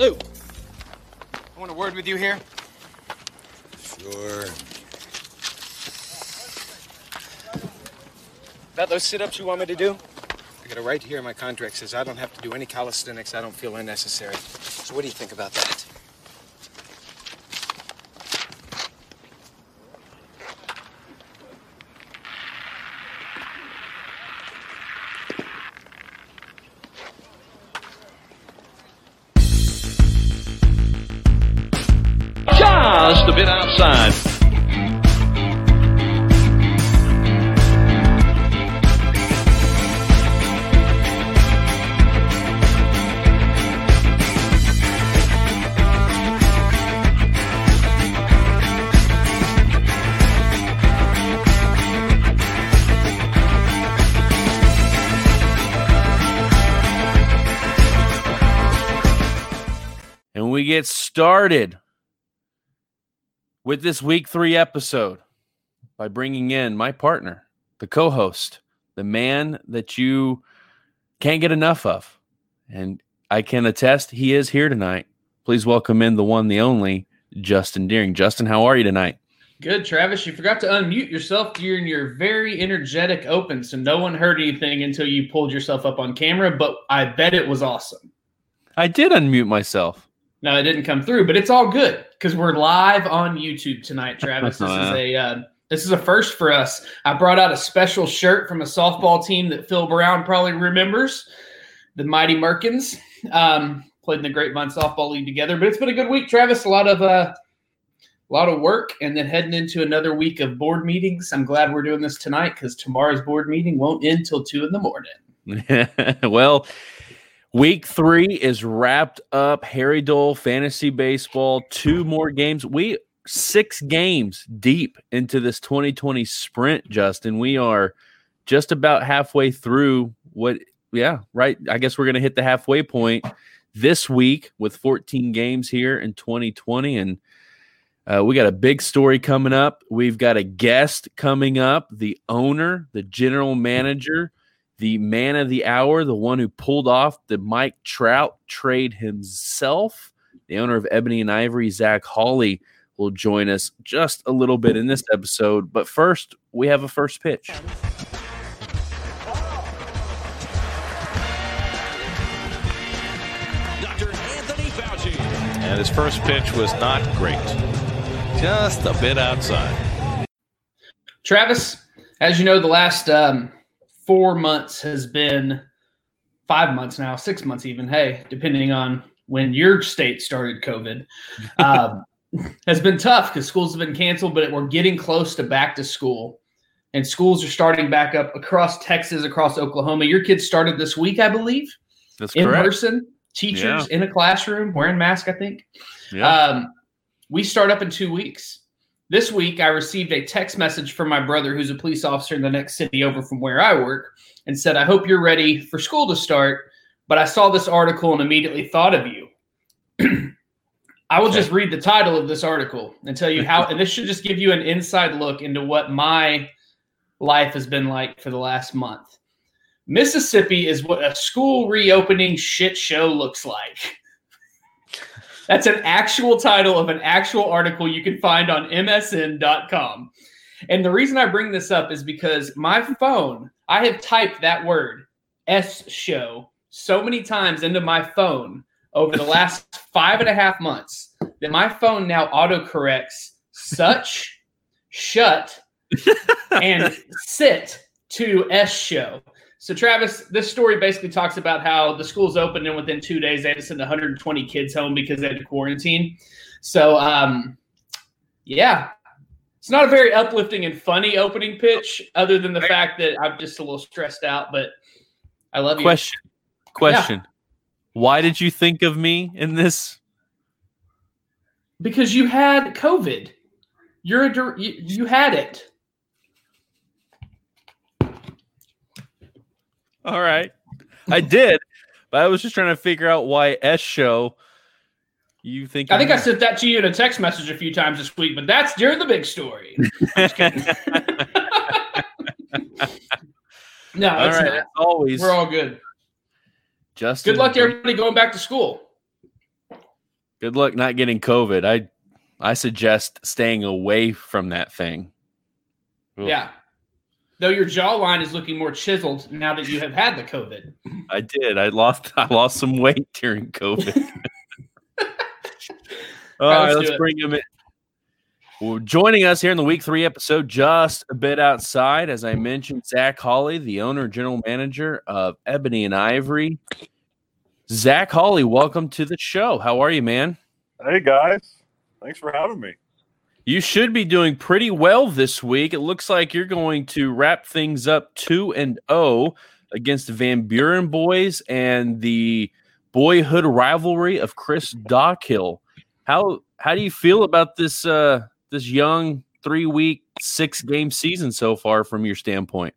Lou, I want a word with you here. Sure. About those sit-ups you want me to do? I got it right here. My contract says I don't have to do any calisthenics. I don't feel are necessary. So what do you think about that? Just a bit outside. And we get started with this week 3 episode by bringing in my partner, the co-host, the man that you can't get enough of. And I can attest he is here tonight. Please welcome in the one, the only, Justin Deering. Justin, how are you tonight? Good, Travis. You forgot to unmute yourself during your very energetic open, so no one heard anything until you pulled yourself up on camera, but I bet it was awesome. I did unmute myself. No, it didn't come through, but it's all good because we're live on YouTube tonight, Travis. This is a first for us. I brought out a special shirt from a softball team that Phil Brown probably remembers, the Mighty Merkins. Played in the Grapevine Softball League together, but it's been a good week, Travis. A lot of work, and then heading into another week of board meetings. I'm glad we're doing this tonight because tomorrow's board meeting won't end till 2 a.m. Well. Week 3 is wrapped up. Harry Doyle, fantasy baseball, 2 more games. 6 games deep into this 2020 sprint, Justin. We are just about halfway through I guess we're going to hit the halfway point this week with 14 games here in 2020. And we got a big story coming up. We've got a guest coming up, the owner, the general manager, the man of the hour, the one who pulled off the Mike Trout trade himself, the owner of Ebony and Ivory, Zach Hawley, will join us just a little bit in this episode. But first, we have a first pitch. Dr. Anthony Fauci. And his first pitch was not great. Just a bit outside. Travis, as you know, the last 4 months has been 5 months now, 6 months even, hey, depending on when your state started COVID, has been tough because schools have been canceled, but we're getting close to back to school, and schools are starting back up across Texas, across Oklahoma. Your kids started this week, I believe. That's correct. In person, teachers in a classroom, wearing masks, I think. Yeah. We start up in 2 weeks. This week, I received a text message from my brother, who's a police officer in the next city over from where I work, and said, I hope you're ready for school to start, but I saw this article and immediately thought of you. I will just read the title of this article and tell you how, and this should just give you an inside look into what my life has been like for the last month. Mississippi is what a school reopening shit show looks like. That's an actual title of an actual article you can find on MSN.com. And the reason I bring this up is because my phone, I have typed that word, S-show, so many times into my phone over the last 5.5 months that my phone now autocorrects such, shut, and sit to S-show. So, Travis, this story basically talks about how the school's opened, and within 2 days, they had to send 120 kids home because they had to quarantine. So, it's not a very uplifting and funny opening pitch other than the fact that I'm just a little stressed out, but I love you. Question. Yeah. Why did you think of me in this? Because you had COVID. You had it. All right. I did, but I was just trying to figure out why S-show you think. I think I sent that to you in a text message a few times this week, but that's during the big story. I'm just kidding. No, all right. As always, we're all good. Good luck to everybody going back to school. Good luck not getting COVID. I suggest staying away from that thing. Ugh. Yeah. Though your jawline is looking more chiseled now that you have had the COVID. I did. I lost some weight during COVID. All right, let's bring him in. Well, joining us here in the Week 3 episode, just a bit outside, as I mentioned, Zach Hawley, the owner and general manager of Ebony and Ivory. Zach Hawley, welcome to the show. How are you, man? Hey, guys. Thanks for having me. You should be doing pretty well this week. It looks like you're going to wrap things up 2-0 against the Van Buren boys and the boyhood rivalry of Chris Dockhill. How do you feel about this this young 3-week, 6-game season so far from your standpoint?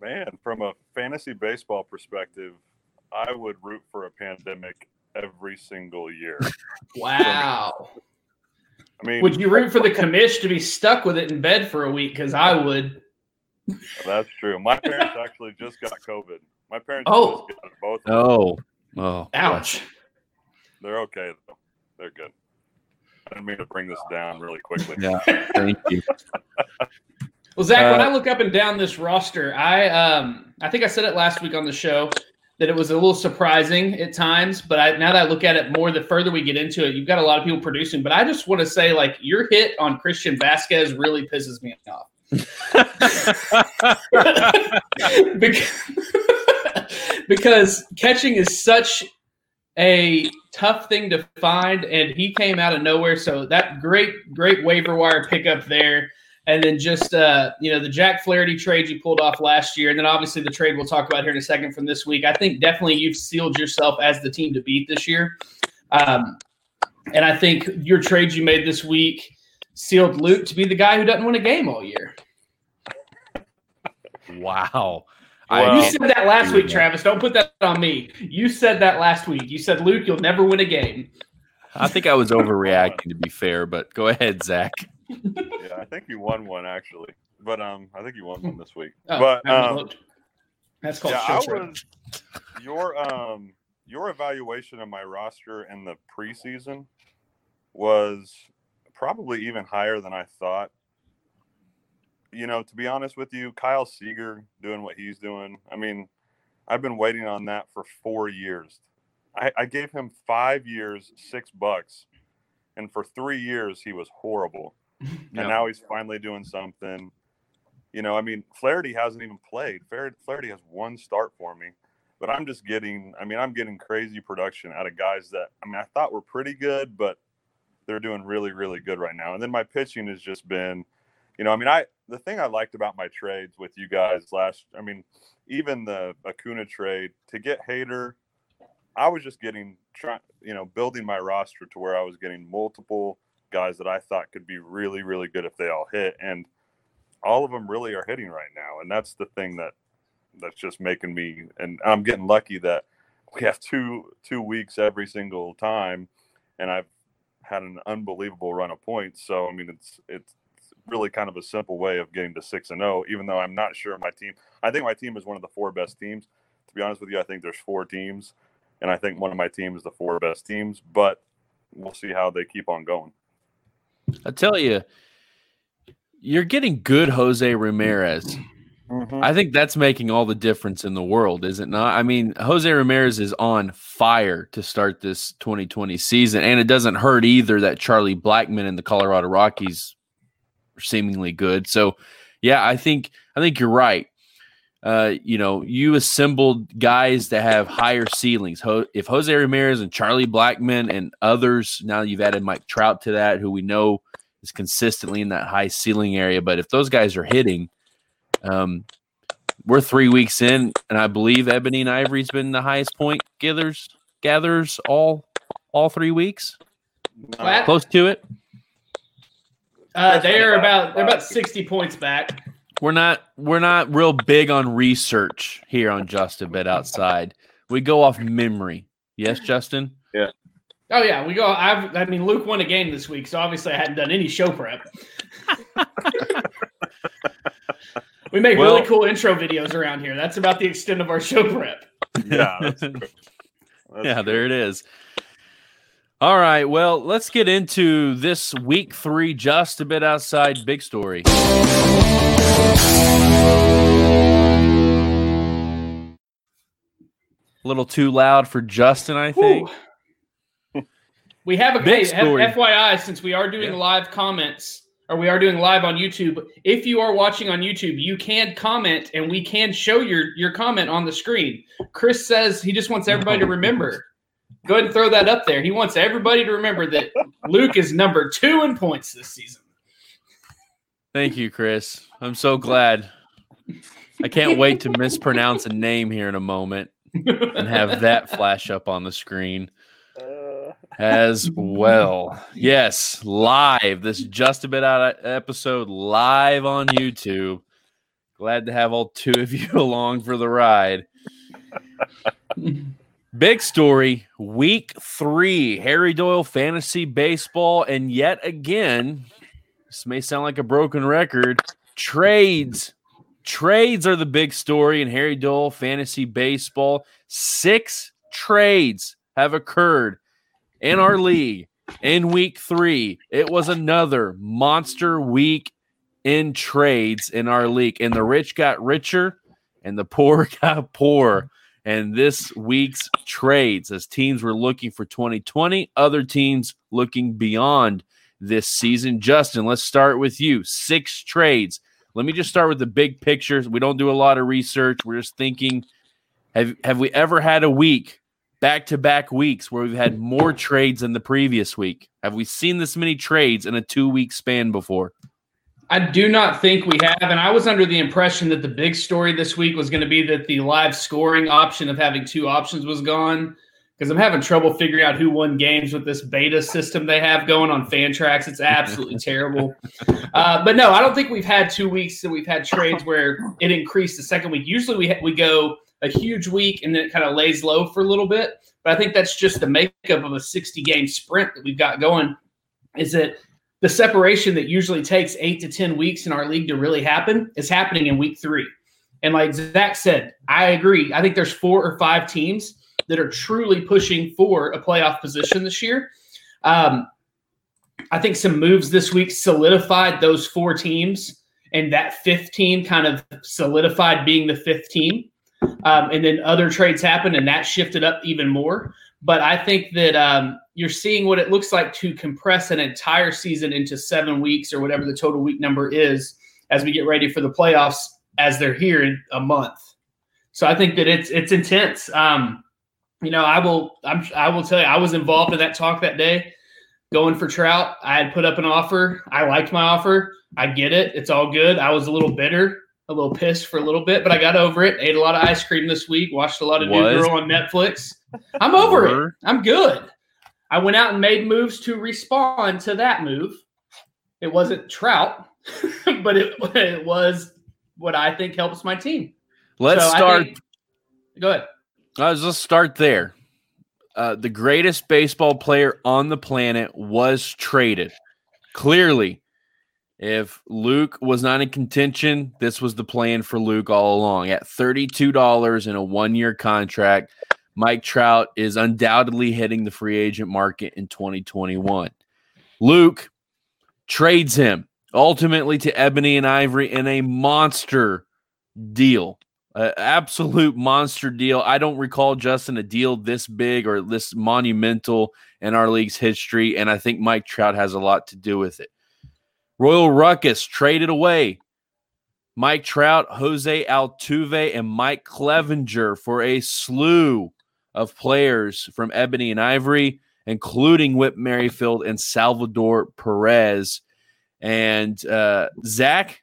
Man, from a fantasy baseball perspective, I would root for a pandemic every single year. Wow. I mean, would you root for the commish to be stuck with it in bed for a week? Because I would. That's true. My parents actually just got COVID. My parents just got both. Oh, ouch. They're okay, though. They're good. I didn't mean to bring this down really quickly. Yeah, thank you. Well, Zach, when I look up and down this roster, I think I said it last week on the show that it was a little surprising at times, but now that I look at it more, the further we get into it, you've got a lot of people producing. But I just want to say, like, your hit on Christian Vasquez really pisses me off. Because catching is such a tough thing to find, and he came out of nowhere. So that great waiver wire pickup there. And then just, the Jack Flaherty trade you pulled off last year. And then obviously the trade we'll talk about here in a second from this week. I think definitely you've sealed yourself as the team to beat this year. And I think your trades you made this week sealed Luke to be the guy who doesn't win a game all year. Wow. You said that last week, Travis. Don't put that on me. You said that last week. You said, Luke, you'll never win a game. I think I was overreacting, to be fair, but go ahead, Zach. Yeah, I think you won one actually, but I think you won one this week. Oh, but that's called your evaluation of my roster in the preseason was probably even higher than I thought. You know, to be honest with you, Kyle Seager doing what he's doing. I mean, I've been waiting on that for 4 years. I gave him 5 years, $6, and for 3 years he was horrible. And now he's finally doing something. You know, I mean, Flaherty hasn't even played. Flaherty has one start for me. But I'm getting crazy production out of guys that, I mean, I thought were pretty good, but they're doing really, really good right now. And then my pitching has just been, you know, I mean, the thing I liked about my trades with you guys even the Acuna trade, to get Hader, I was just building my roster to where I was getting multiple guys that I thought could be really, really good if they all hit, and all of them really are hitting right now. And that's the thing that's just making me, and I'm getting lucky that we have two weeks every single time, and I've had an unbelievable run of points. So I mean, it's really kind of a simple way of getting to 6-0, even though I'm not sure my team. I think my team is one of the 4 best teams. To be honest with you, I think there's 4 teams, and I think one of my team is the 4 best teams, but we'll see how they keep on going. I tell you, you're getting good Jose Ramirez. Mm-hmm. I think that's making all the difference in the world, is it not? I mean, Jose Ramirez is on fire to start this 2020 season, and it doesn't hurt either that Charlie Blackmon and the Colorado Rockies are seemingly good. So, yeah, I think you're right. You assembled guys that have higher ceilings. If Jose Ramirez and Charlie Blackmon and others, now you've added Mike Trout to that, who we know is consistently in that high ceiling area. But if those guys are hitting, we're 3 weeks in, and I believe Ebony and Ivory's been the highest point gatherers all 3 weeks. What? Close to it. They're about 60 points back. We're not real big on research here on Just a Bit Outside. We go off memory. Yes, Justin? Yeah. Oh, yeah. We go. I mean, Luke won a game this week, so obviously I hadn't done any show prep. We make really cool intro videos around here. That's about the extent of our show prep. Yeah, that's true. There it is. All right, well, let's get into this week three, just a bit outside big story. A little too loud for Justin, I think. We have a case, FYI, since we are doing live comments, or we are doing live on YouTube, if you are watching on YouTube, you can comment, and we can show your comment on the screen. Chris says he just wants everybody to remember. Go ahead and throw that up there. He wants everybody to remember that Luke is number 2 in points this season. Thank you, Chris. I'm so glad. I can't wait to mispronounce a name here in a moment and have that flash up on the screen as well. Yes, live. This Just a Bit Out episode live on YouTube. Glad to have all 2 of you along for the ride. Big story, week 3, Harry Doyle fantasy baseball, and yet again, this may sound like a broken record, trades. Trades are the big story in Harry Doyle fantasy baseball. 6 trades have occurred in our league in week 3. It was another monster week in trades in our league, and the rich got richer, and the poor got poorer. And this week's trades, as teams were looking for 2020, other teams looking beyond this season. Justin, let's start with you. 6 trades. Let me just start with the big picture. We don't do a lot of research. We're just thinking, have we ever had a week, back-to-back weeks, where we've had more trades than the previous week? Have we seen this many trades in a 2-week span before? I do not think we have, and I was under the impression that the big story this week was going to be that the live scoring option of having 2 options was gone, because I'm having trouble figuring out who won games with this beta system they have going on Fantrax. It's absolutely terrible. But no, I don't think we've had 2 weeks that we've had trades where it increased the second week. Usually we go a huge week, and then it kind of lays low for a little bit, but I think that's just the makeup of a 60-game sprint that we've got going, is that the separation that usually takes 8 to 10 weeks in our league to really happen is happening in week 3. And like Zach said, I agree. I think there's 4 or 5 teams that are truly pushing for a playoff position this year. I think some moves this week solidified those 4 teams, and that 5th team kind of solidified being the 5th team. And then other trades happened, and that shifted up even more. But I think that you're seeing what it looks like to compress an entire season into 7 weeks, or whatever the total week number is, as we get ready for the playoffs, as they're here in a month. So I think that it's intense. I will tell you, I was involved in that talk that day, going for Trout. I had put up an offer. I liked my offer. I get it. It's all good. I was a little bitter, a little pissed for a little bit, but I got over it. Ate a lot of ice cream this week. Watched a lot of New Girl on Netflix. I'm over it. I'm good. I went out and made moves to respond to that move. It wasn't Trout, but it was what I think helps my team. Go ahead. Let's start there. The greatest baseball player on the planet was traded. Clearly, if Luke was not in contention, this was the plan for Luke all along. At $32 in a 1-year contract, Mike Trout is undoubtedly hitting the free agent market in 2021. Luke trades him ultimately to Ebony and Ivory in a monster deal, an absolute monster deal. I don't recall, Justin, a deal this big or this monumental in our league's history, and I think Mike Trout has a lot to do with it. Royal Ruckus traded away Mike Trout, Jose Altuve, and Mike Clevenger for a slew of players from Ebony and Ivory, including Whit Merrifield and Salvador Perez. And Zach,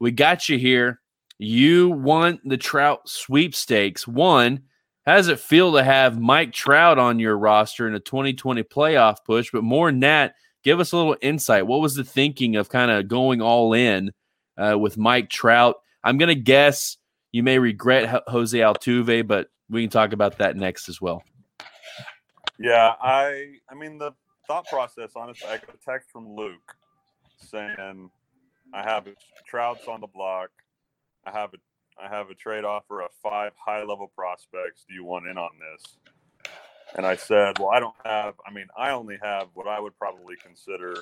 we got you here. You won the Trout sweepstakes. One, how does it feel to have Mike Trout on your roster in a 2020 playoff push? But more than that, give us a little insight. What was the thinking of kind of going all in with Mike Trout? I'm going to guess you may regret Jose Altuve, but we can talk about that next as well. Yeah, I mean, the thought process, honestly, I got a text from Luke saying, I have Trout's on the block. I have a trade offer of 5 high-level prospects. Do you want in on this? And I said, well, I only have what I would probably consider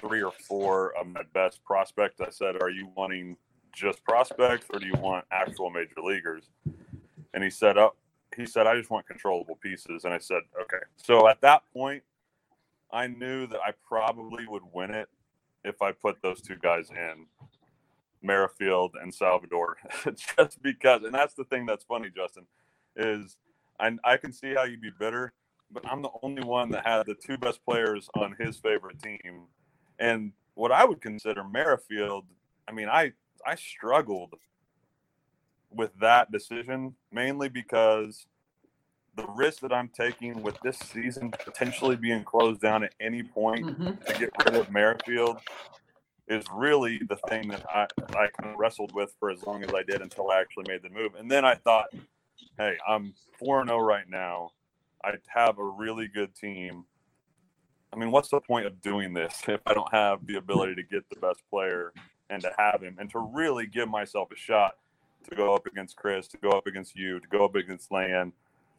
3 or 4 of my best prospects. I said, are you wanting just prospects or do you want actual major leaguers? And he said, I just want controllable pieces. And I said, okay. So at that point, I knew that I probably would win it if I put those 2 guys in, Merrifield and Salvador, just because, and that's the thing that's funny, Justin, is I can see how you'd be bitter, but I'm the only one that had the 2 best players on his favorite team. And what I would consider Merrifield, I struggled with that decision mainly because the risk that I'm taking with this season potentially being closed down at any point to get rid of Merrifield is really the thing that I kind of wrestled with for as long as I did until I actually made the move. And then I thought, hey, I'm 4-0 right now. I have a really good team. What's the point of doing this if I don't have the ability to get the best player and to have him and to really give myself a shot to go up against Chris, to go up against you, to go up against Lan,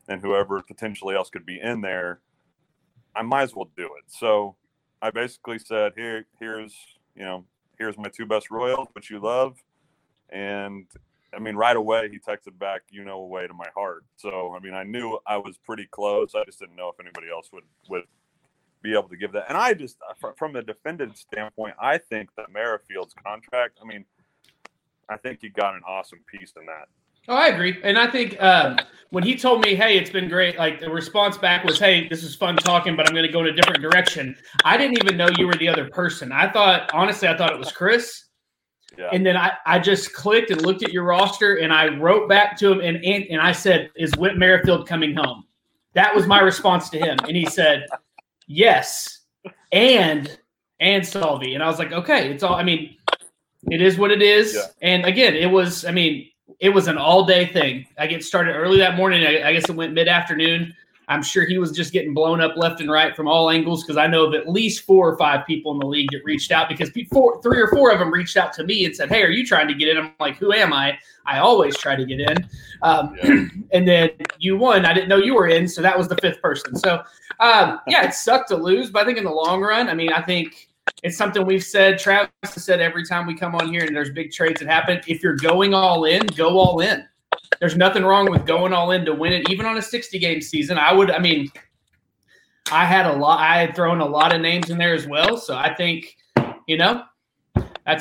and whoever potentially else could be in there, I might as well do it. So I basically said, here's my 2 best Royals, which you love. And right away he texted back, away to my heart. So, I knew I was pretty close. I just didn't know if anybody else would be able to give that. And I just, from a defendant standpoint, I think that Merrifield's contract, I think he got an awesome piece in that. Oh, I agree. And I think when he told me, hey, it's been great, like the response back was, hey, this is fun talking, but I'm going to go in a different direction. I didn't even know you were the other person. I thought it was Chris. Yeah. And then I just clicked and looked at your roster, and I wrote back to him, and I said, is Whit Merrifield coming home? That was my response to him. And he said, yes, and Salvi. And I was like, okay, it's all – it is what it is. Yeah. And, again, it was – it was an all-day thing. I get started early that morning. I guess it went mid-afternoon. I'm sure he was just getting blown up left and right from all angles because I know of at least 4 or 5 people in the league that reached out because 3 or 4 of them reached out to me and said, hey, are you trying to get in? I'm like, who am I? I always try to get in. And then you won. I didn't know you were in, so that was the 5th person. So, it sucked to lose, but I think in the long run, I think – it's something we've said, Travis has said every time we come on here and there's big trades that happen. If you're going all in, go all in. There's nothing wrong with going all in to win it. Even on a 60-game season, I had thrown a lot of names in there as well. So I think, that's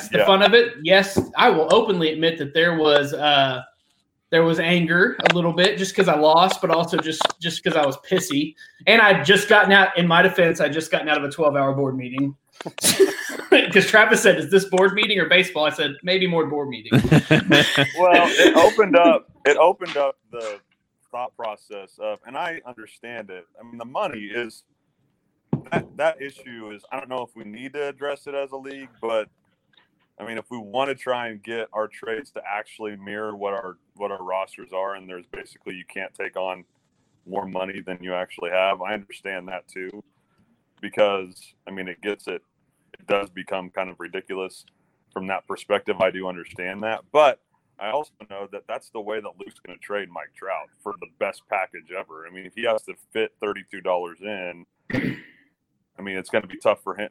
the fun of it. Yes, I will openly admit that there was anger a little bit just because I lost, but also just because I was pissy. And I'd just gotten out, in my defense, of a 12-hour board meeting. Because Travis said, is this board meeting or baseball? I said, maybe more board meeting. Well, it opened up the thought process of, and I understand it. The money is, that issue is, I don't know if we need to address it as a league, but if we want to try and get our trades to actually mirror what our rosters are, and there's basically you can't take on more money than you actually have. I understand that too, because it does become kind of ridiculous from that perspective. I do understand that, but I also know that that's the way that Luke's going to trade Mike Trout for the best package ever. If he has to fit $32 in, it's going to be tougher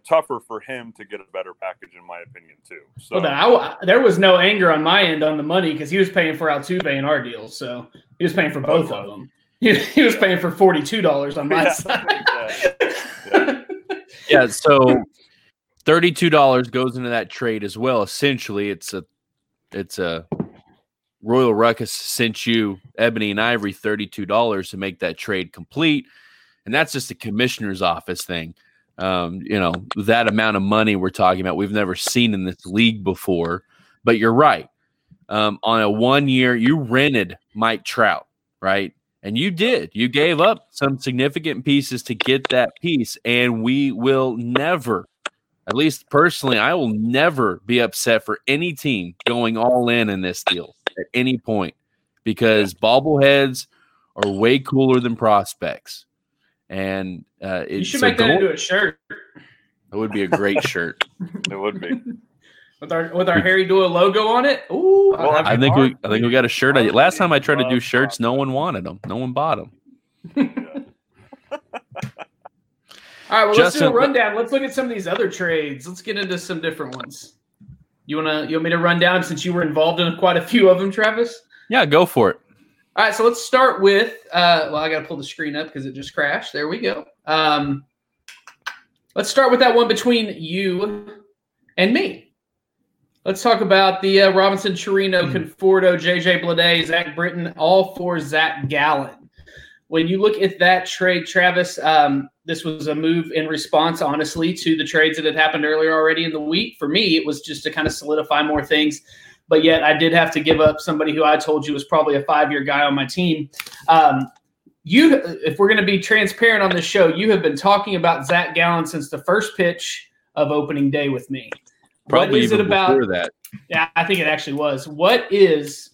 for him to get a better package, in my opinion, too. So there was no anger on my end on the money because he was paying for Altuve in our deals, so he was paying for both of them. He was paying for $42 on my side. Yeah, so $32 goes into that trade as well. Essentially, it's a Royal Ruckus sent you Ebony and Ivory $32 to make that trade complete, and that's just a commissioner's office thing. That amount of money we're talking about, we've never seen in this league before. But you're right. On a 1-year, you rented Mike Trout, right? And you did. You gave up some significant pieces to get that piece. And we will never, at least personally, I will never be upset for any team going all in this deal at any point, because bobbleheads are way cooler than prospects. And you should make that into a shirt. It would be a great shirt. It would be. With our Harry Doyle logo on it. Ooh, I think we got a shirt. Last time I tried to do shirts, no one wanted them. No one bought them. Yeah. All right, well, Justin, let's do a rundown. Let's look at some of these other trades. Let's get into some different ones. You want me to run down since you were involved in quite a few of them, Travis? Yeah, go for it. All right, so let's start with I got to pull the screen up because it just crashed. There we go. Let's start with that one between you and me. Let's talk about the Robinson Chirino, Conforto, J.J. Bleday, Zach Britton, all for Zac Gallen. When you look at that trade, Travis, this was a move in response, honestly, to the trades that had happened earlier already in the week. For me, it was just to kind of solidify more things. But yet I did have to give up somebody who I told you was probably a five-year guy on my team. If we're going to be transparent on this show, you have been talking about Zac Gallen since the first pitch of opening day with me. Probably even before that. Yeah, I think it actually was. What is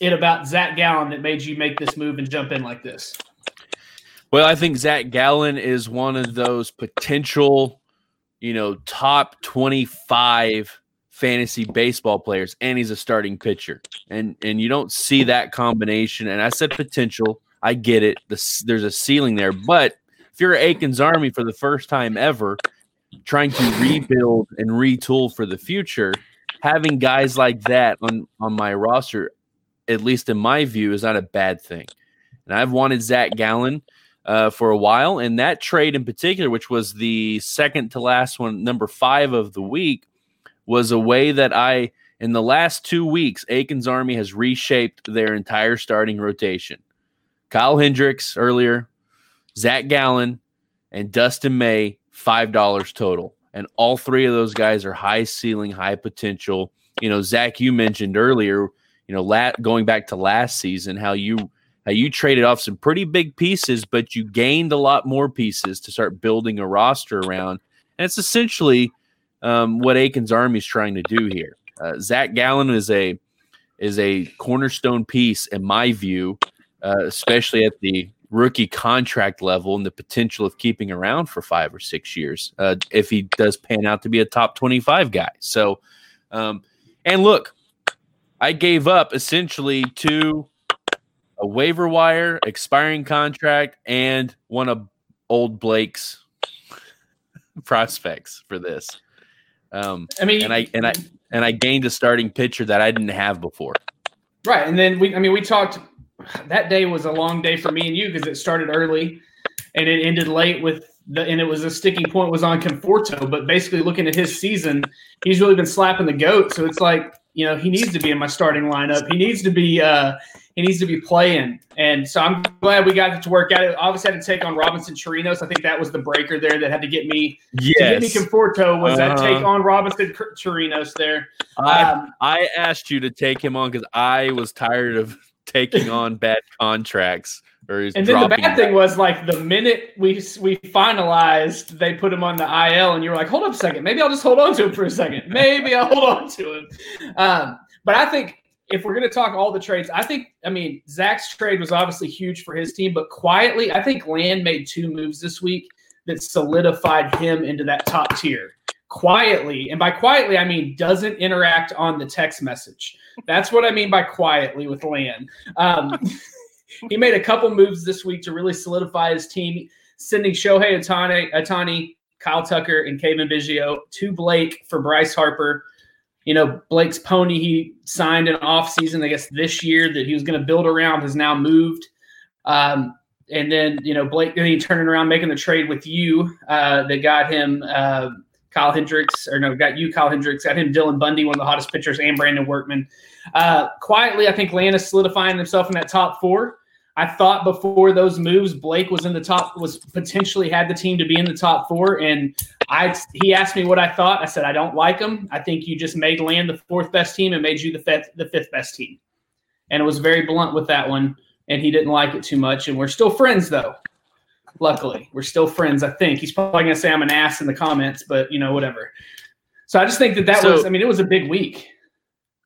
it about Zac Gallen that made you make this move and jump in like this? Well, I think Zac Gallen is one of those potential, top 25 fantasy baseball players, and he's a starting pitcher. And you don't see that combination. And I said potential. I get it. There's a ceiling there. But if you're an Aikens Army for the first time ever, trying to rebuild and retool for the future, having guys like that on my roster, at least in my view, is not a bad thing. And I've wanted Zac Gallen for a while. And that trade in particular, which was the second to last one, number 5 of the week, was a way that in the last 2 weeks, Aikens Army has reshaped their entire starting rotation. Kyle Hendricks earlier, Zac Gallen, and Dustin May, $5 total. And all three of those guys are high ceiling, high potential. Zach, you mentioned earlier, going back to last season, how you traded off some pretty big pieces, but you gained a lot more pieces to start building a roster around. And it's essentially what Aikens Army is trying to do here. Zac Gallen is a cornerstone piece in my view, especially at the rookie contract level and the potential of keeping around for 5 or 6 years if he does pan out to be a top 25 guy. So, and look, I gave up essentially to a waiver wire, expiring contract, and one of old Blake's prospects for this. I gained a starting pitcher that I didn't have before. Right. And then we talked, that day was a long day for me and you because it started early and it ended late and it was a sticking point was on Conforto, but basically looking at his season, he's really been slapping the goat. So it's like, he needs to be in my starting lineup. He needs to be, playing. And so I'm glad we got it to work out. It obviously had to take on Robinson Chirinos. I think that was the breaker there that had to get me. Yes. To get me Conforto was that take on Robinson Chirinos there. I asked you to take him on because I was tired of taking on bad contracts. And then the bad thing was, like, the minute we finalized, they put him on the IL, and you were like, hold up a second. Maybe I'll just hold on to him for a second. Maybe I'll hold on to him. But I think if we're going to talk all the trades, Zach's trade was obviously huge for his team, but quietly, I think Land made 2 moves this week that solidified him into that top tier. Quietly, and by quietly, I mean doesn't interact on the text message. That's what I mean by quietly with Land. He made a couple moves this week to really solidify his team, sending Shohei Ohtani, Kyle Tucker, and Craig Biggio to Blake for Bryce Harper. Blake's pony he signed in offseason, I guess, this year that he was going to build around has now moved. And then, Blake, then he turning around making the trade with you that got him Kyle Hendricks, got him Dylan Bundy, one of the hottest pitchers, and Brandon Workman. Quietly, I think Land is solidifying himself in that top 4. I thought before those moves, Blake was in the top, was potentially had the team to be in the top 4. And he asked me what I thought. I said, I don't like him. I think you just made Land the 4th best team and made you the 5th best team. And it was very blunt with that one. And he didn't like it too much. And we're still friends, though. Luckily, we're still friends, I think. He's probably going to say I'm an ass in the comments, but, whatever. So I just think it was a big week.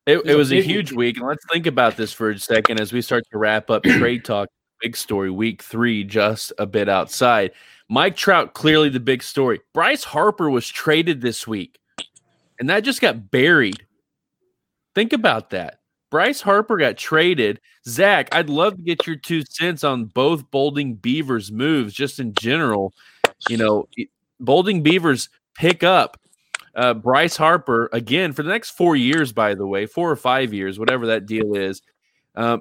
It was a huge week. And let's think about this for a second as we start to wrap up trade talk. Big story, week 3, just a bit outside. Mike Trout, clearly the big story. Bryce Harper was traded this week, and that just got buried. Think about that. Bryce Harper got traded. Zach, I'd love to get your 2 cents on both Bolding Beavers moves just in general. you know, Bolding Beavers pick up Bryce Harper again for the next 4 years, by the way, 4 or 5 years, whatever that deal is.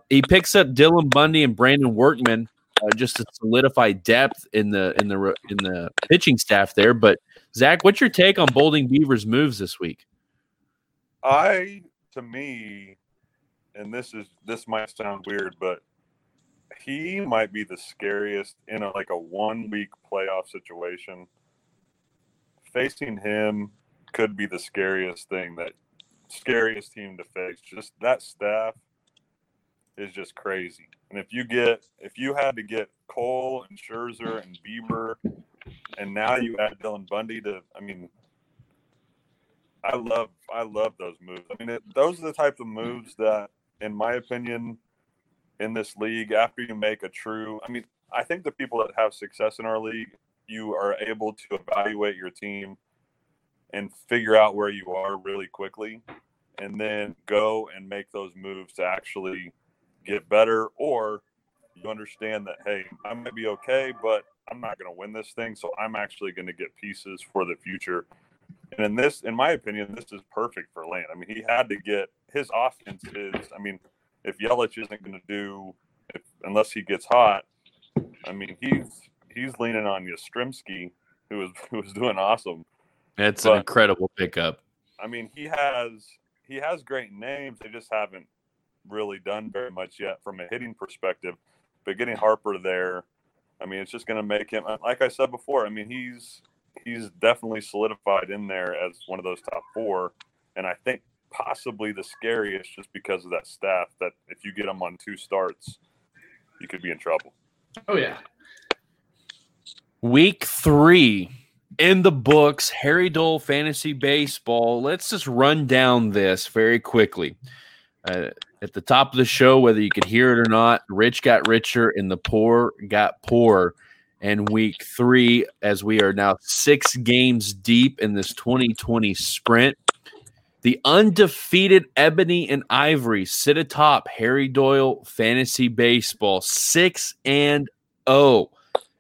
He picks up Dylan Bundy and Brandon Workman just to solidify depth in the pitching staff there. But Zach, what's your take on Bolding Beavers' moves this week? And this might sound weird, but he might be the scariest in a 1 week playoff situation. Facing him could be the scariest team to face. Just that staff is just crazy. And if you had to get Cole and Scherzer and Bieber, and now you add Dylan Bundy I love those moves. Those are the type of moves that, in my opinion, in this league, after you make a true – I think the people that have success in our league, you are able to evaluate your team and figure out where you are really quickly and then go and make those moves to actually get better, or you understand that, hey, I might be okay, but I'm not going to win this thing, so I'm actually going to get pieces for the future. And in my opinion, this is perfect for Lane. He had to get – his offense is – if Yelich isn't going to do – unless he gets hot, he's leaning on Yastrzemski, who was doing awesome. That's an incredible pickup. He has great names. They just haven't really done very much yet from a hitting perspective. But getting Harper there, it's just going to make him – like I said before, he's definitely solidified in there as one of those top four, and I think possibly the scariest just because of that staff, that if you get him on two starts, you could be in trouble. Oh, yeah. Week 3 in the books, Harry Doyle Fantasy Baseball. Let's just run down this very quickly. At the top of the show, whether you could hear it or not, rich got richer and the poor got poorer. And week 3, as we are now 6 games deep in this 2020 sprint, the undefeated Ebony and Ivory sit atop Harry Doyle Fantasy Baseball 6-0.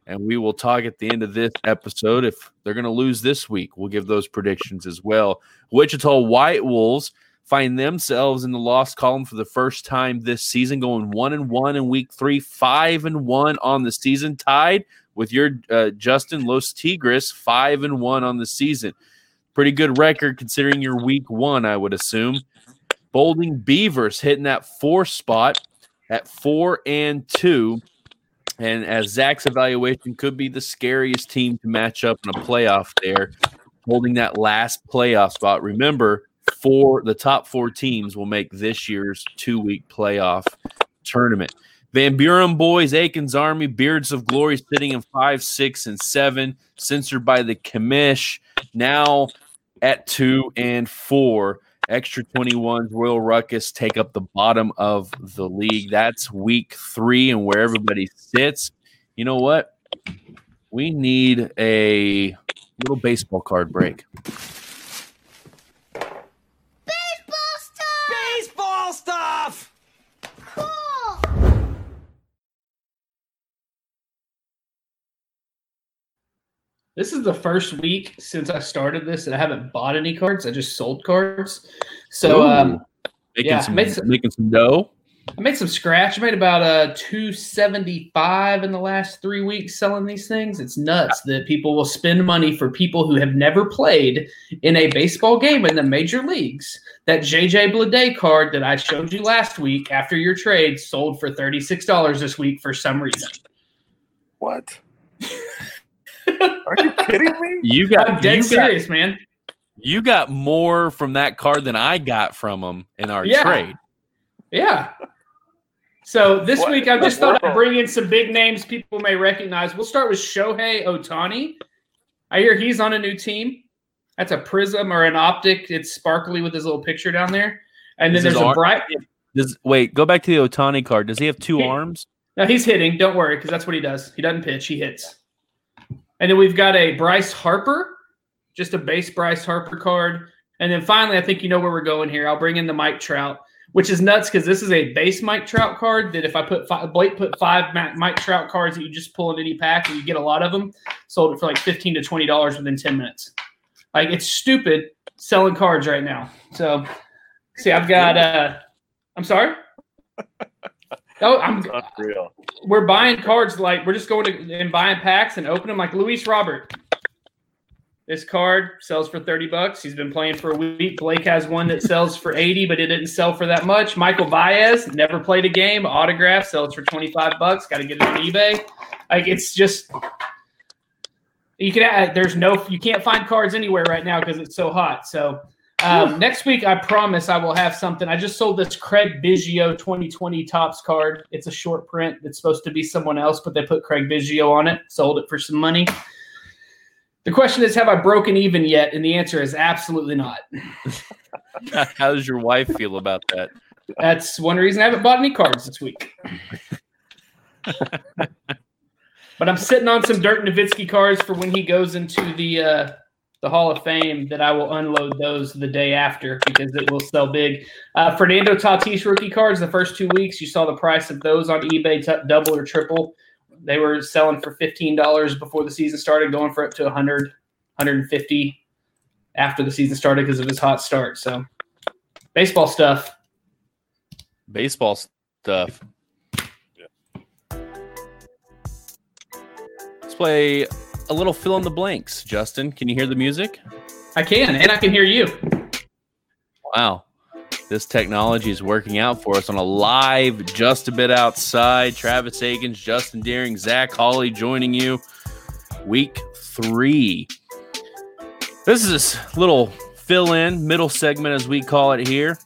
And we will talk at the end of this episode if they're going to lose this week. We'll give those predictions as well. Wichita White Wolves find themselves in the loss column for the first time this season, going 1-1 in week 3, 5-1 on the season, tied with your Justin, Los Tigres, 5-1 on the season. Pretty good record considering your week 1, I would assume. Bolding Beavers hitting that 4 spot at 4-2. And as Zach's evaluation, could be the scariest team to match up in a playoff there, holding that last playoff spot. Remember, the top 4 teams will make this year's 2-week playoff tournament. Van Buren boys, Aikens Army, Beards of Glory sitting in 5, 6, and 7, censored by the commish, now at 2 and 4. Extra 21s, Royal Ruckus take up the bottom of the league. That's week 3 and where everybody sits. You know what? We need a little baseball card break. Baseball stuff! This is the first week since I started this that I haven't bought any cards. I just sold cards. So, making some dough. I made some scratch. I made about $275 in the last 3 weeks selling these things. It's nuts that people will spend money for people who have never played in a baseball game in the major leagues. That JJ Bleday card that I showed you last week after your trade sold for $36 this week for some reason. What? Are you kidding me? I'm dead serious, man. You got more from that card than I got from them in our trade. Yeah. So this week, I just thought I'd bring in some big names people may recognize. We'll start with Shohei Ohtani. I hear he's on a new team. That's a prism or an optic. It's sparkly with his little picture down there. And then there's a bright. Wait, go back to the Ohtani card. Does he have two arms? No, he's hitting. Don't worry, because that's what he does. He doesn't pitch. He hits. And then we've got a Bryce Harper, just a base Bryce Harper card. And then finally, I think you know where we're going here. I'll bring in the Mike Trout. which is nuts because this is a base Mike Trout card that if I put Blake put five Mike Trout cards that you just pull in any pack and you get a lot of them, sold it for like $15 to $20 within 10 minutes. Like, it's stupid selling cards right now. So, see, I've got I'm sorry? Oh, I'm unreal. We're buying cards like we're just going to and buying packs and opening them like Luis Robert. This card sells for $30. He's been playing for a week. Blake has one that sells for $80, but it didn't sell for that much. Michael Baez never played a game. Autograph sells for $25. Got to get it on eBay. Like, it's just you can. There's no. You can't find cards anywhere right now because it's so hot. So. Next week, I promise I will have something. I just sold this Craig Biggio 2020 Topps card. It's a short print. It's supposed to be someone else, but they put Craig Biggio on it. Sold it for some money. The question is, have I broken even yet? And the answer is absolutely not. How does your wife feel about that? That's one reason I haven't bought any cards this week. But I'm sitting on some Dirk Nowitzki cards for when he goes into the Hall of Fame, that I will unload those the day after because it will sell big. Fernando Tatis rookie cards, the first 2 weeks, you saw the price of those on eBay double or triple. They were selling for $15 before the season started, going for up to $100, $150 after the season started because of his hot start. So, baseball stuff. Baseball stuff. Yeah. Let's play a little fill in the blanks. Justin, can you hear the music? I can, and I can hear you. Wow. This technology is working out for us on a live, just a bit outside. Travis Akins, Justin Deering, Zach Hawley joining you. Week 3. This is a little fill in, middle segment as we call it here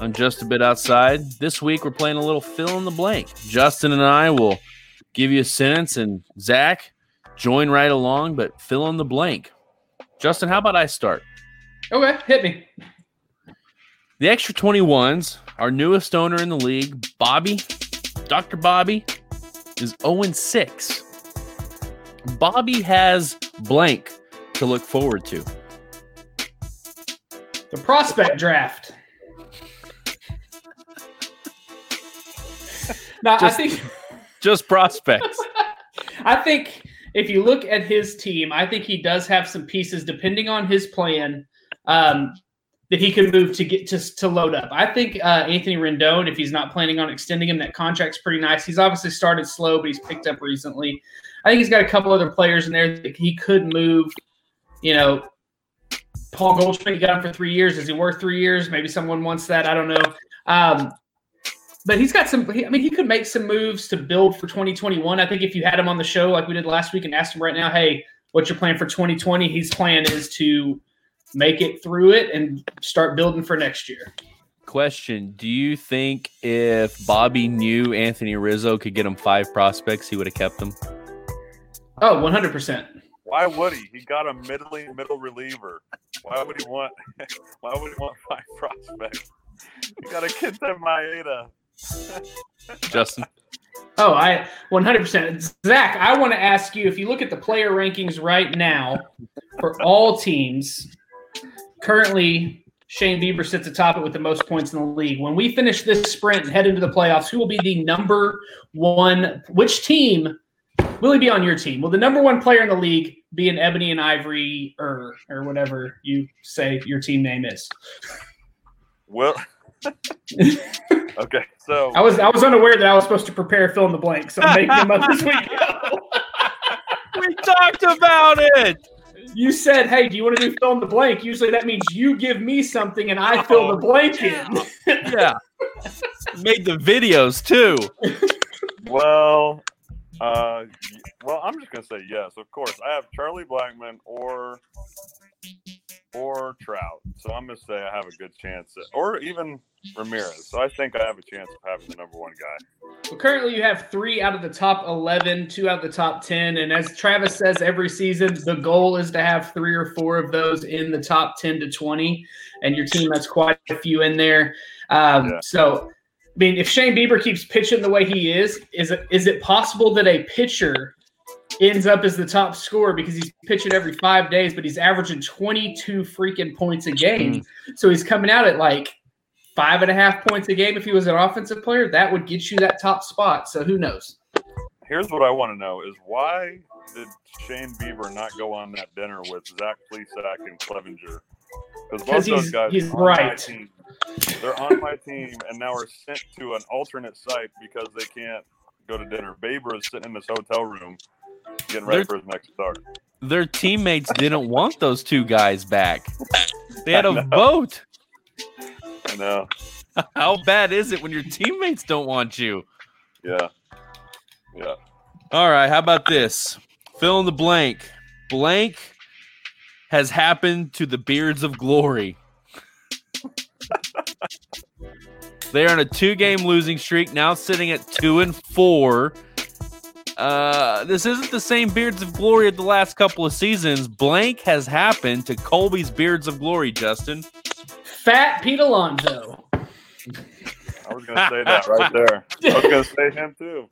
on Just a Bit Outside. This week we're playing a little fill in the blank. Justin and I will give you a sentence, and Zach, join right along, but fill in the blank. Justin, how about I start? Okay, hit me. The Extra 21s, our newest owner in the league, Bobby, Dr. Bobby, is 0-6. Bobby has blank to look forward to. The prospect draft. Now, I think prospects. I think if you look at his team, I think he does have some pieces, depending on his plan, that he could move to get to load up. I think Anthony Rendon, if he's not planning on extending him, that contract's pretty nice. He's obviously started slow, but he's picked up recently. I think he's got a couple other players in there that he could move. You know, Paul Goldschmidt, he got him for 3 years. Is he worth 3 years? Maybe someone wants that. I don't know. But he's got some – I mean, he could make some moves to build for 2021. I think if you had him on the show like we did last week and asked him right now, hey, what's your plan for 2020? His plan is to make it through it and start building for next year. Question, do you think if Bobby knew Anthony Rizzo could get him 5 prospects, he would have kept them? Oh, 100%. Why would he? He got a middle reliever. Why would he want 5 prospects? You got a kid in Maeda. Justin. Oh, I 100%. Zach, I want to ask you, if you look at the player rankings right now for all teams, currently Shane Bieber sits atop it with the most points in the league. When we finish this sprint and head into the playoffs, who will be the number one? Which team will he be on your team? Will the number one player in the league be an Ebony and Ivory or whatever you say your team name is? Well, okay, so I was unaware that I was supposed to prepare fill in the blank, so I'm making them up as we go. We talked about it. You said, hey, do you want to do fill in the blank? Usually that means you give me something and I fill the blank in. Yeah. Made the videos too. Well, I'm just gonna say yes, of course. I have Charlie Blackmon or Trout. So I'm going to say I have a good chance. Or even Ramirez. So I think I have a chance of having the number one guy. Well, currently you have 3 out of the top 11, 2 out of the top 10. And as Travis says every season, the goal is to have 3 or 4 of those in the top 10 to 20. And your team has quite a few in there. Yeah. So, I mean, if Shane Bieber keeps pitching the way he is it possible that a pitcher ends up as the top scorer because he's pitching every 5 days, but he's averaging 22 freaking points a game. So he's coming out at like 5.5 points a game if he was an offensive player, that would get you that top spot. So who knows? Here's what I want to know is why did Shane Bieber not go on that dinner with Zach Plesac and Clevenger? Because both those guys are on my team. They're on my team and now are sent to an alternate site because they can't go to dinner. Bieber is sitting in this hotel room getting ready for his next start. Their teammates didn't want those two guys back. They had a vote. I know. How bad is it when your teammates don't want you? Yeah. Yeah. All right. How about this? Fill in the blank. Blank has happened to the Beards of Glory. They are on a 2-game losing streak, now sitting at 2-4. This isn't the same Beards of Glory of the last couple of seasons. Blank has happened to Colby's Beards of Glory, Justin. Fat Pete Alonso. I was going to say that right there. I was going to say him too.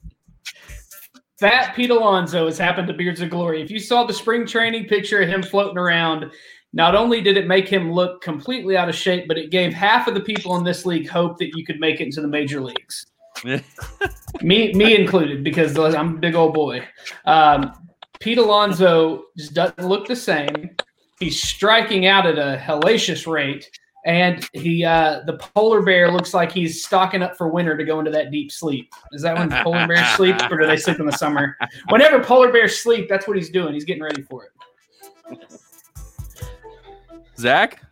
Fat Pete Alonso has happened to Beards of Glory. If you saw the spring training picture of him floating around, not only did it make him look completely out of shape, but it gave half of the people in this league hope that you could make it into the major leagues. me included, because I'm a big old boy. Pete Alonso just doesn't look the same. He's striking out at a hellacious rate, and he the polar bear looks like he's stocking up for winter to go into that deep sleep. Is that when polar bears sleep, or do they sleep in the summer? Whenever polar bears sleep, that's what he's doing. He's getting ready for it. Zach?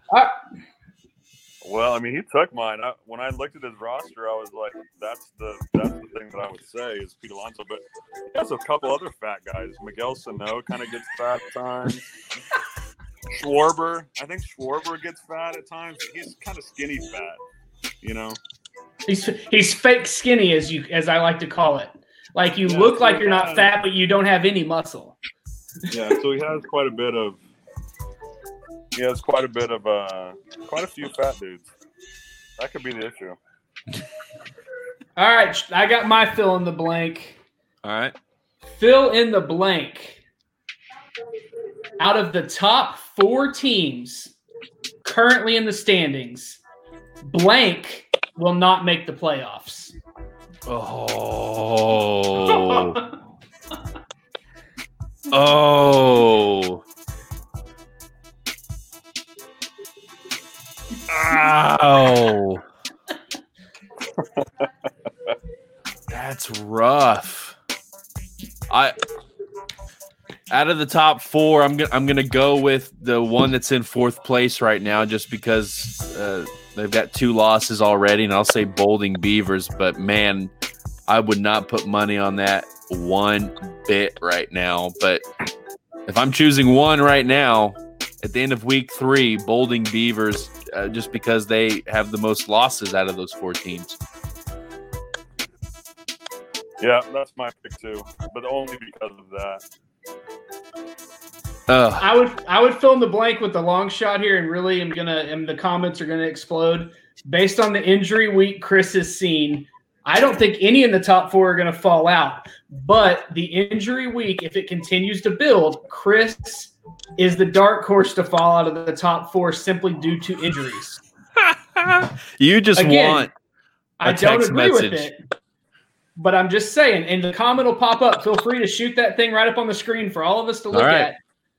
Well, I mean, he took mine. When I looked at his roster, I was like, that's the thing that I would say is Pete Alonso. But he has a couple other fat guys. Miguel Sano kind of gets fat at times. Schwarber. I think Schwarber gets fat at times. He's kind of skinny fat, you know? He's fake skinny, as I like to call it. Like, you look like you're not fat, but you don't have any muscle. Yeah, so he has quite a bit of – he has quite a bit of – quite a few fat dudes. That could be the issue. All right, I got my fill in the blank. All right. Fill in the blank. Out of the top 4 teams currently in the standings, blank will not make the playoffs. Oh. Oh. Ow. That's rough. Out of the top 4, I'm gonna go with the one that's in 4th place right now, just because they've got 2 losses already, and I'll say Bolding Beavers. But man, I would not put money on that one bit right now. But if I'm choosing one right now, at the end of week 3, Bolding Beavers, just because they have the most losses out of those 4 teams. Yeah, that's my pick too, but only because of that. I would fill in the blank with the long shot here, and really the comments are gonna explode. Based on the injury week Chris has seen, I don't think any in the top 4 are gonna fall out. But the injury week, if it continues to build, Chris is the dark horse to fall out of the top 4 simply due to injuries. You just again, want a I text don't agree message. With it. But I'm just saying, and the comment will pop up. Feel free to shoot that thing right up on the screen for all of us to look right. at.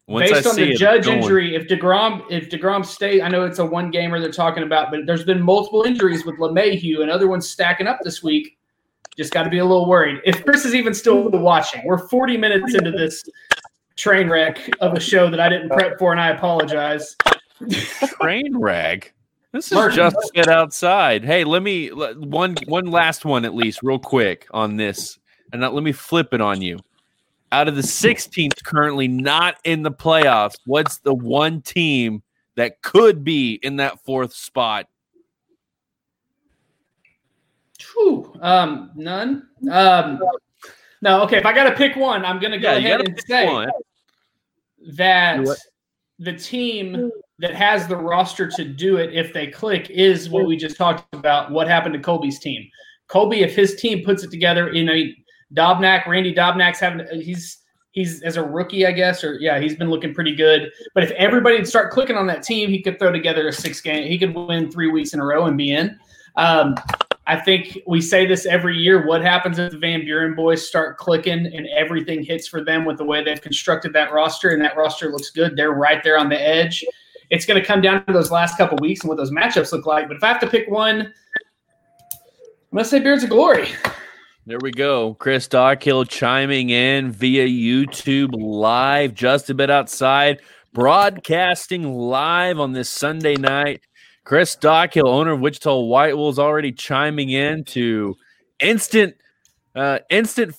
Once Based I on the Judge injury, if DeGrom stays, I know it's a one-gamer they're talking about, but there's been multiple injuries with LeMahieu and other ones stacking up this week. Just got to be a little worried. If Chris is even still watching, we're 40 minutes into this train wreck of a show that I didn't prep for, and I apologize. Train wreck? This is just get outside. Hey, let me one last one at least, real quick on this, and let me flip it on you. Out of the 6 teams currently not in the playoffs, what's the one team that could be in that 4th spot? True. None. No. Okay. If I got to pick one, I'm going to go ahead and say that the team that has the roster to do it, if they click, is what we just talked about, what happened to Colby's team. Colby, if his team puts it together, Randy Dobnak's he's as a rookie, I guess, he's been looking pretty good. But if everybody would start clicking on that team, he could throw together a 6-game, he could win 3 weeks in a row and be in. I think we say this every year. What happens if the Van Buren boys start clicking and everything hits for them with the way they've constructed that roster, and that roster looks good? They're right there on the edge. It's going to come down to those last couple weeks and what those matchups look like. But if I have to pick one, let's say Beards of Glory. There we go. Chris Dockhill chiming in via YouTube Live, just a bit outside, broadcasting live on this Sunday night. Chris Dockhill, owner of Wichita White Wolves, already chiming in to instant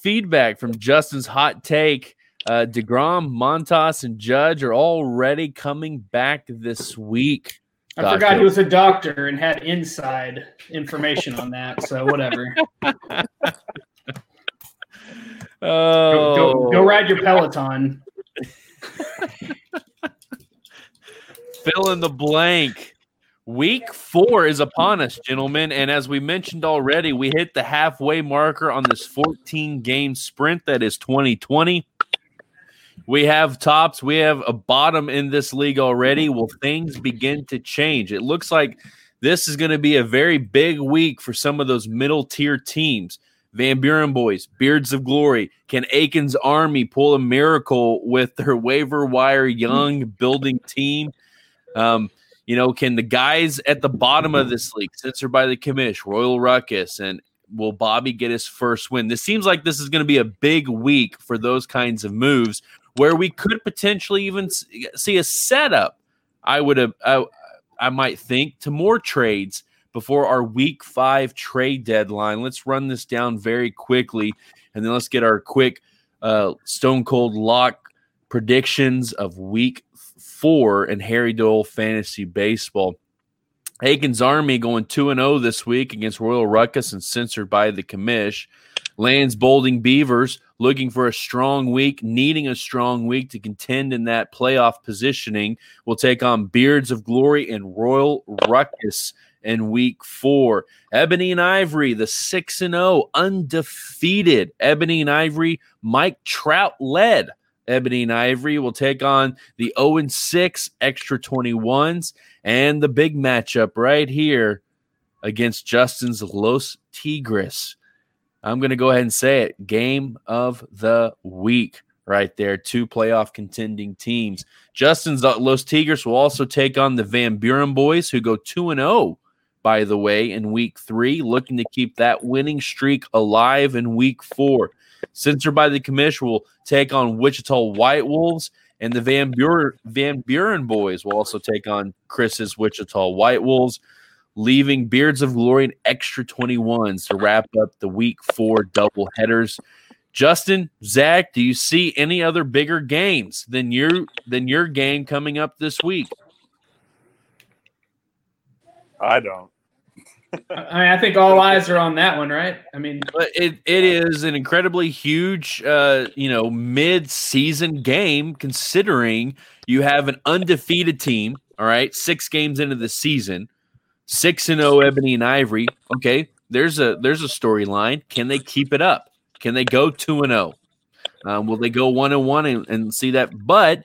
feedback from Justin's hot take. DeGrom, Montas, and Judge are already coming back this week. I forgot he was a doctor and had inside information on that, so whatever. Go ride your Peloton. Fill in the blank. Week 4 is upon us, gentlemen, and as we mentioned already, we hit the halfway marker on this 14-game sprint that is 2020. We have tops. We have a bottom in this league already. Will things begin to change? It looks like this is going to be a very big week for some of those middle-tier teams. Van Buren boys, Beards of Glory. Can Aikens Army pull a miracle with their waiver wire young building team? Can the guys at the bottom of this league, censored by the commish, Royal Ruckus, and will Bobby get his first win? This seems like this is going to be a big week for those kinds of moves, where we could potentially even see a setup, I might think, to more trades before our Week 5 trade deadline. Let's run this down very quickly, and then let's get our quick Stone Cold Lock predictions of Week 4 in Harry Doyle Fantasy Baseball. Aikens Army going 2-0 this week against Royal Ruckus and censored by the commish. Lands Bolding Beavers looking for a strong week, needing a strong week to contend in that playoff positioning. We'll take on Beards of Glory and Royal Ruckus in Week 4. Ebony and Ivory, the 6-0, undefeated. Ebony and Ivory, Mike Trout led. Ebony and Ivory will take on the 0-6 Extra 21s and the big matchup right here against Justin's Los Tigres. I'm going to go ahead and say it. Game of the week right there. 2 playoff contending teams. Justin's Los Tigres will also take on the Van Buren boys, who go 2-0, by the way, in Week 3, looking to keep that winning streak alive in Week 4. Censored by the commish will take on Wichita White Wolves, and the Van Buren boys will also take on Chris's Wichita White Wolves, leaving Beards of Glory and Extra 21s to wrap up the Week 4 doubleheaders. Justin, Zach, do you see any other bigger games than your game coming up this week? I don't. I think all eyes are on that one, right? I mean, but it is an incredibly huge, mid-season game, considering you have an undefeated team. All right, 6 games into the season. 6-0 Ebony and Ivory. Okay, there's a storyline. Can they keep it up? Can they go 2-0? Will they go 1-1 and see that? But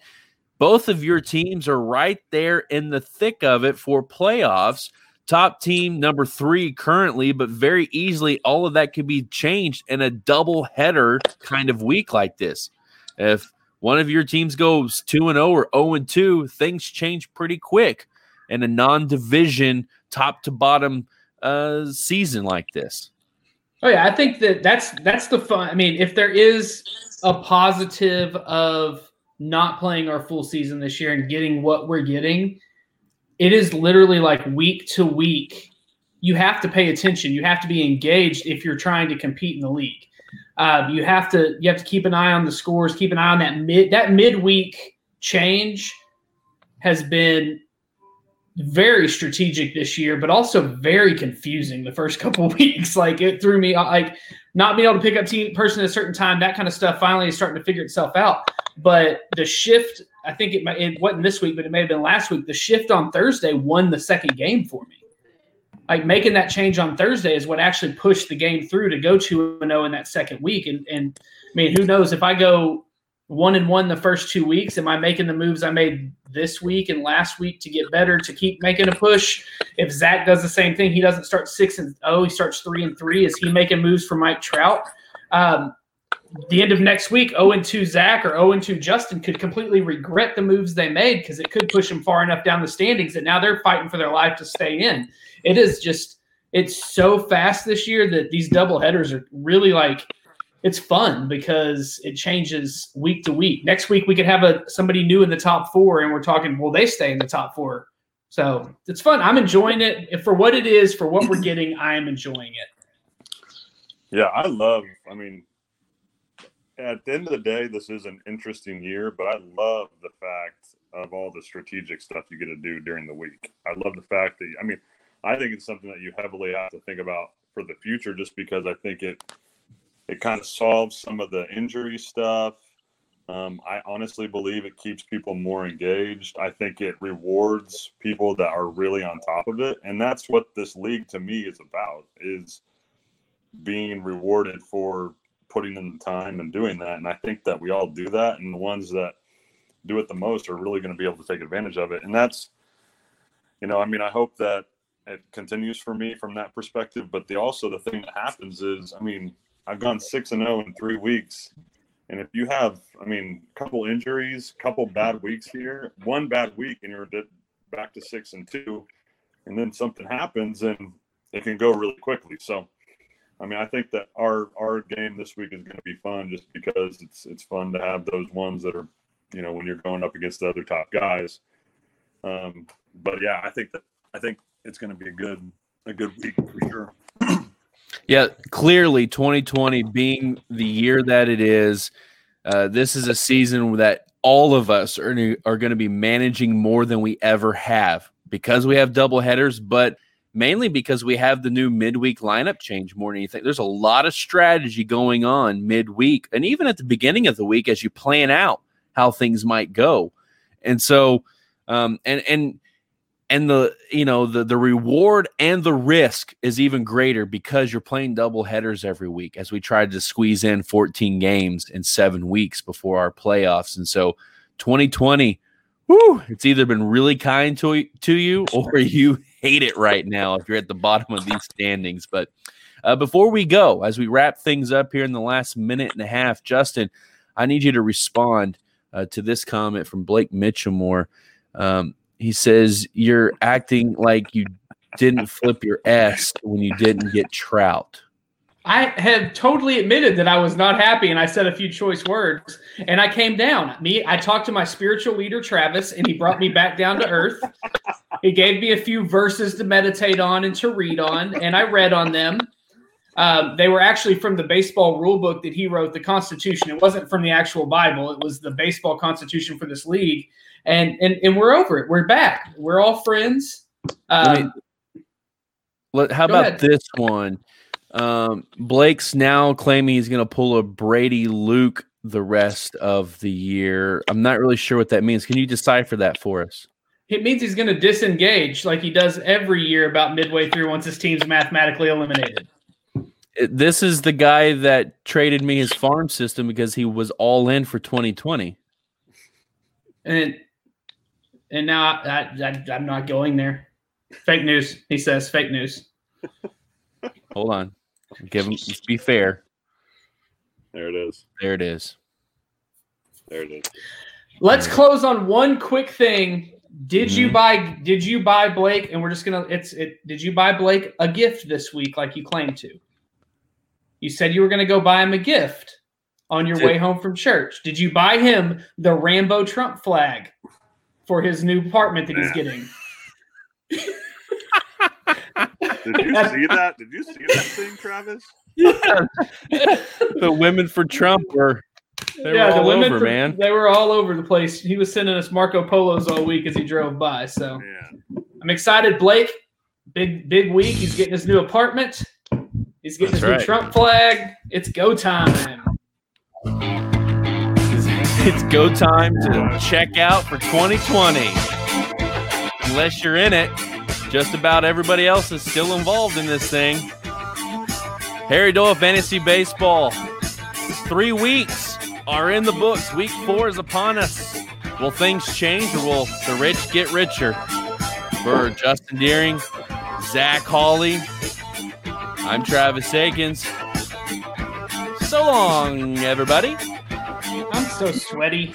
both of your teams are right there in the thick of it for playoffs. Top team number 3 currently, but very easily all of that could be changed in a doubleheader kind of week like this. If one of your teams goes 2-0 or 0-2, things change pretty quick in a non-division top-to-bottom season like this. Oh, yeah, I think that's the fun. I mean, if there is a positive of not playing our full season this year and getting what we're getting, it is literally like week to week. You have to pay attention. You have to be engaged if you're trying to compete in the league. You have to keep an eye on the scores, keep an eye on that midweek change has been – very strategic this year, but also very confusing the first couple of weeks. Like, it threw me, like, not being able to pick up team person at a certain time, that kind of stuff finally is starting to figure itself out. But the shift, I think it wasn't this week, but it may have been last week. The shift on Thursday won the second game for me. Like, making that change on Thursday is what actually pushed the game through to go 2-0 in that second week. And I mean, who knows if I go – 1-1 the first 2 weeks? Am I making the moves I made this week and last week to get better, to keep making a push? If Zach does the same thing, he doesn't start 6-0, he starts 3-3. Is he making moves for Mike Trout? The end of next week, 0-2 Zach or 0-2 Justin could completely regret the moves they made, because it could push them far enough down the standings that now they're fighting for their life to stay in. It is just – it's so fast this year that these doubleheaders are really like – it's fun because it changes week to week. Next week we could have somebody new in the top four, and we're talking, will they stay in the top four? So it's fun. I'm enjoying it. And for what it is, for what we're getting, I am enjoying it. Yeah, at the end of the day, this is an interesting year, but I love the fact of all the strategic stuff you get to do during the week. I love the fact that, I think it's something that you heavily have to think about for the future, just because I think it kind of solves some of the injury stuff. I honestly believe it keeps people more engaged. I think it rewards people that are really on top of it. And that's what this league to me is about, is being rewarded for putting in the time and doing that. And I think that we all do that. And the ones that do it the most are really going to be able to take advantage of it. And that's, I hope that it continues for me from that perspective. But the thing that happens is, I've gone 6-0 in 3 weeks. And if you have, a couple injuries, couple bad weeks here, one bad week and you're back to 6-2, and then something happens and it can go really quickly. So, I think that our game this week is going to be fun, just because it's fun to have those ones that are, when you're going up against the other top guys. But yeah, I think it's going to be a good week for sure. Yeah, clearly 2020 being the year that it is, this is a season that all of us are going to be managing more than we ever have, because we have doubleheaders, but mainly because we have the new midweek lineup change more than anything. There's a lot of strategy going on midweek and even at the beginning of the week as you plan out how things might go. And so the reward and the risk is even greater because you're playing double headers every week, as we tried to squeeze in 14 games in 7 weeks before our playoffs. And so 2020, it's either been really kind to you or you hate it right now if you're at the bottom of these standings. But before we go, as we wrap things up here in the last minute and a half, Justin, I need you to respond to this comment from Blake Mitchamore. He says, you're acting like you didn't flip your ass when you didn't get Trout. I have totally admitted that I was not happy, and I said a few choice words, and I came down. I talked to my spiritual leader, Travis, and he brought me back down to earth. He gave me a few verses to meditate on and to read on, and I read on them. They were actually from the baseball rule book that he wrote, the Constitution. It wasn't from the actual Bible. It was the baseball Constitution for this league, and we're over it. We're back. We're all friends. How about ahead. This one? Blake's now claiming he's going to pull a Brady Luke the rest of the year. I'm not really sure what that means. Can you decipher that for us? It means he's going to disengage like he does every year about midway through once his team's mathematically eliminated. This is the guy that traded me his farm system because he was all in for 2020. And now I'm not going there. Fake news, he says. Fake news. Hold on. Give him. Be fair. There it is. Let's close on one quick thing. Did you buy Blake? And we're just gonna. Did you buy Blake a gift this week, like you claimed to? You said you were gonna go buy him a gift on your way home from church. Did you buy him the Rambo Trump flag for his new apartment that he's getting? Did you see that thing, Travis? Yeah. The women for Trump were all over, man. They were all over the place. He was sending us Marco Polos all week as he drove by. So yeah. I'm excited, Blake. Big week. He's getting his new apartment. He's getting his new Trump flag. It's go time. It's go time to check out for 2020. Unless you're in it. Just about everybody else is still involved in this thing. Harry Doyle Fantasy Baseball. It's 3 weeks. are in the books. Week 4 is upon us. Will things change, or will the rich get richer? For Justin Deering, Zach Hawley, I'm Travis Akins. So long, everybody. I'm so sweaty.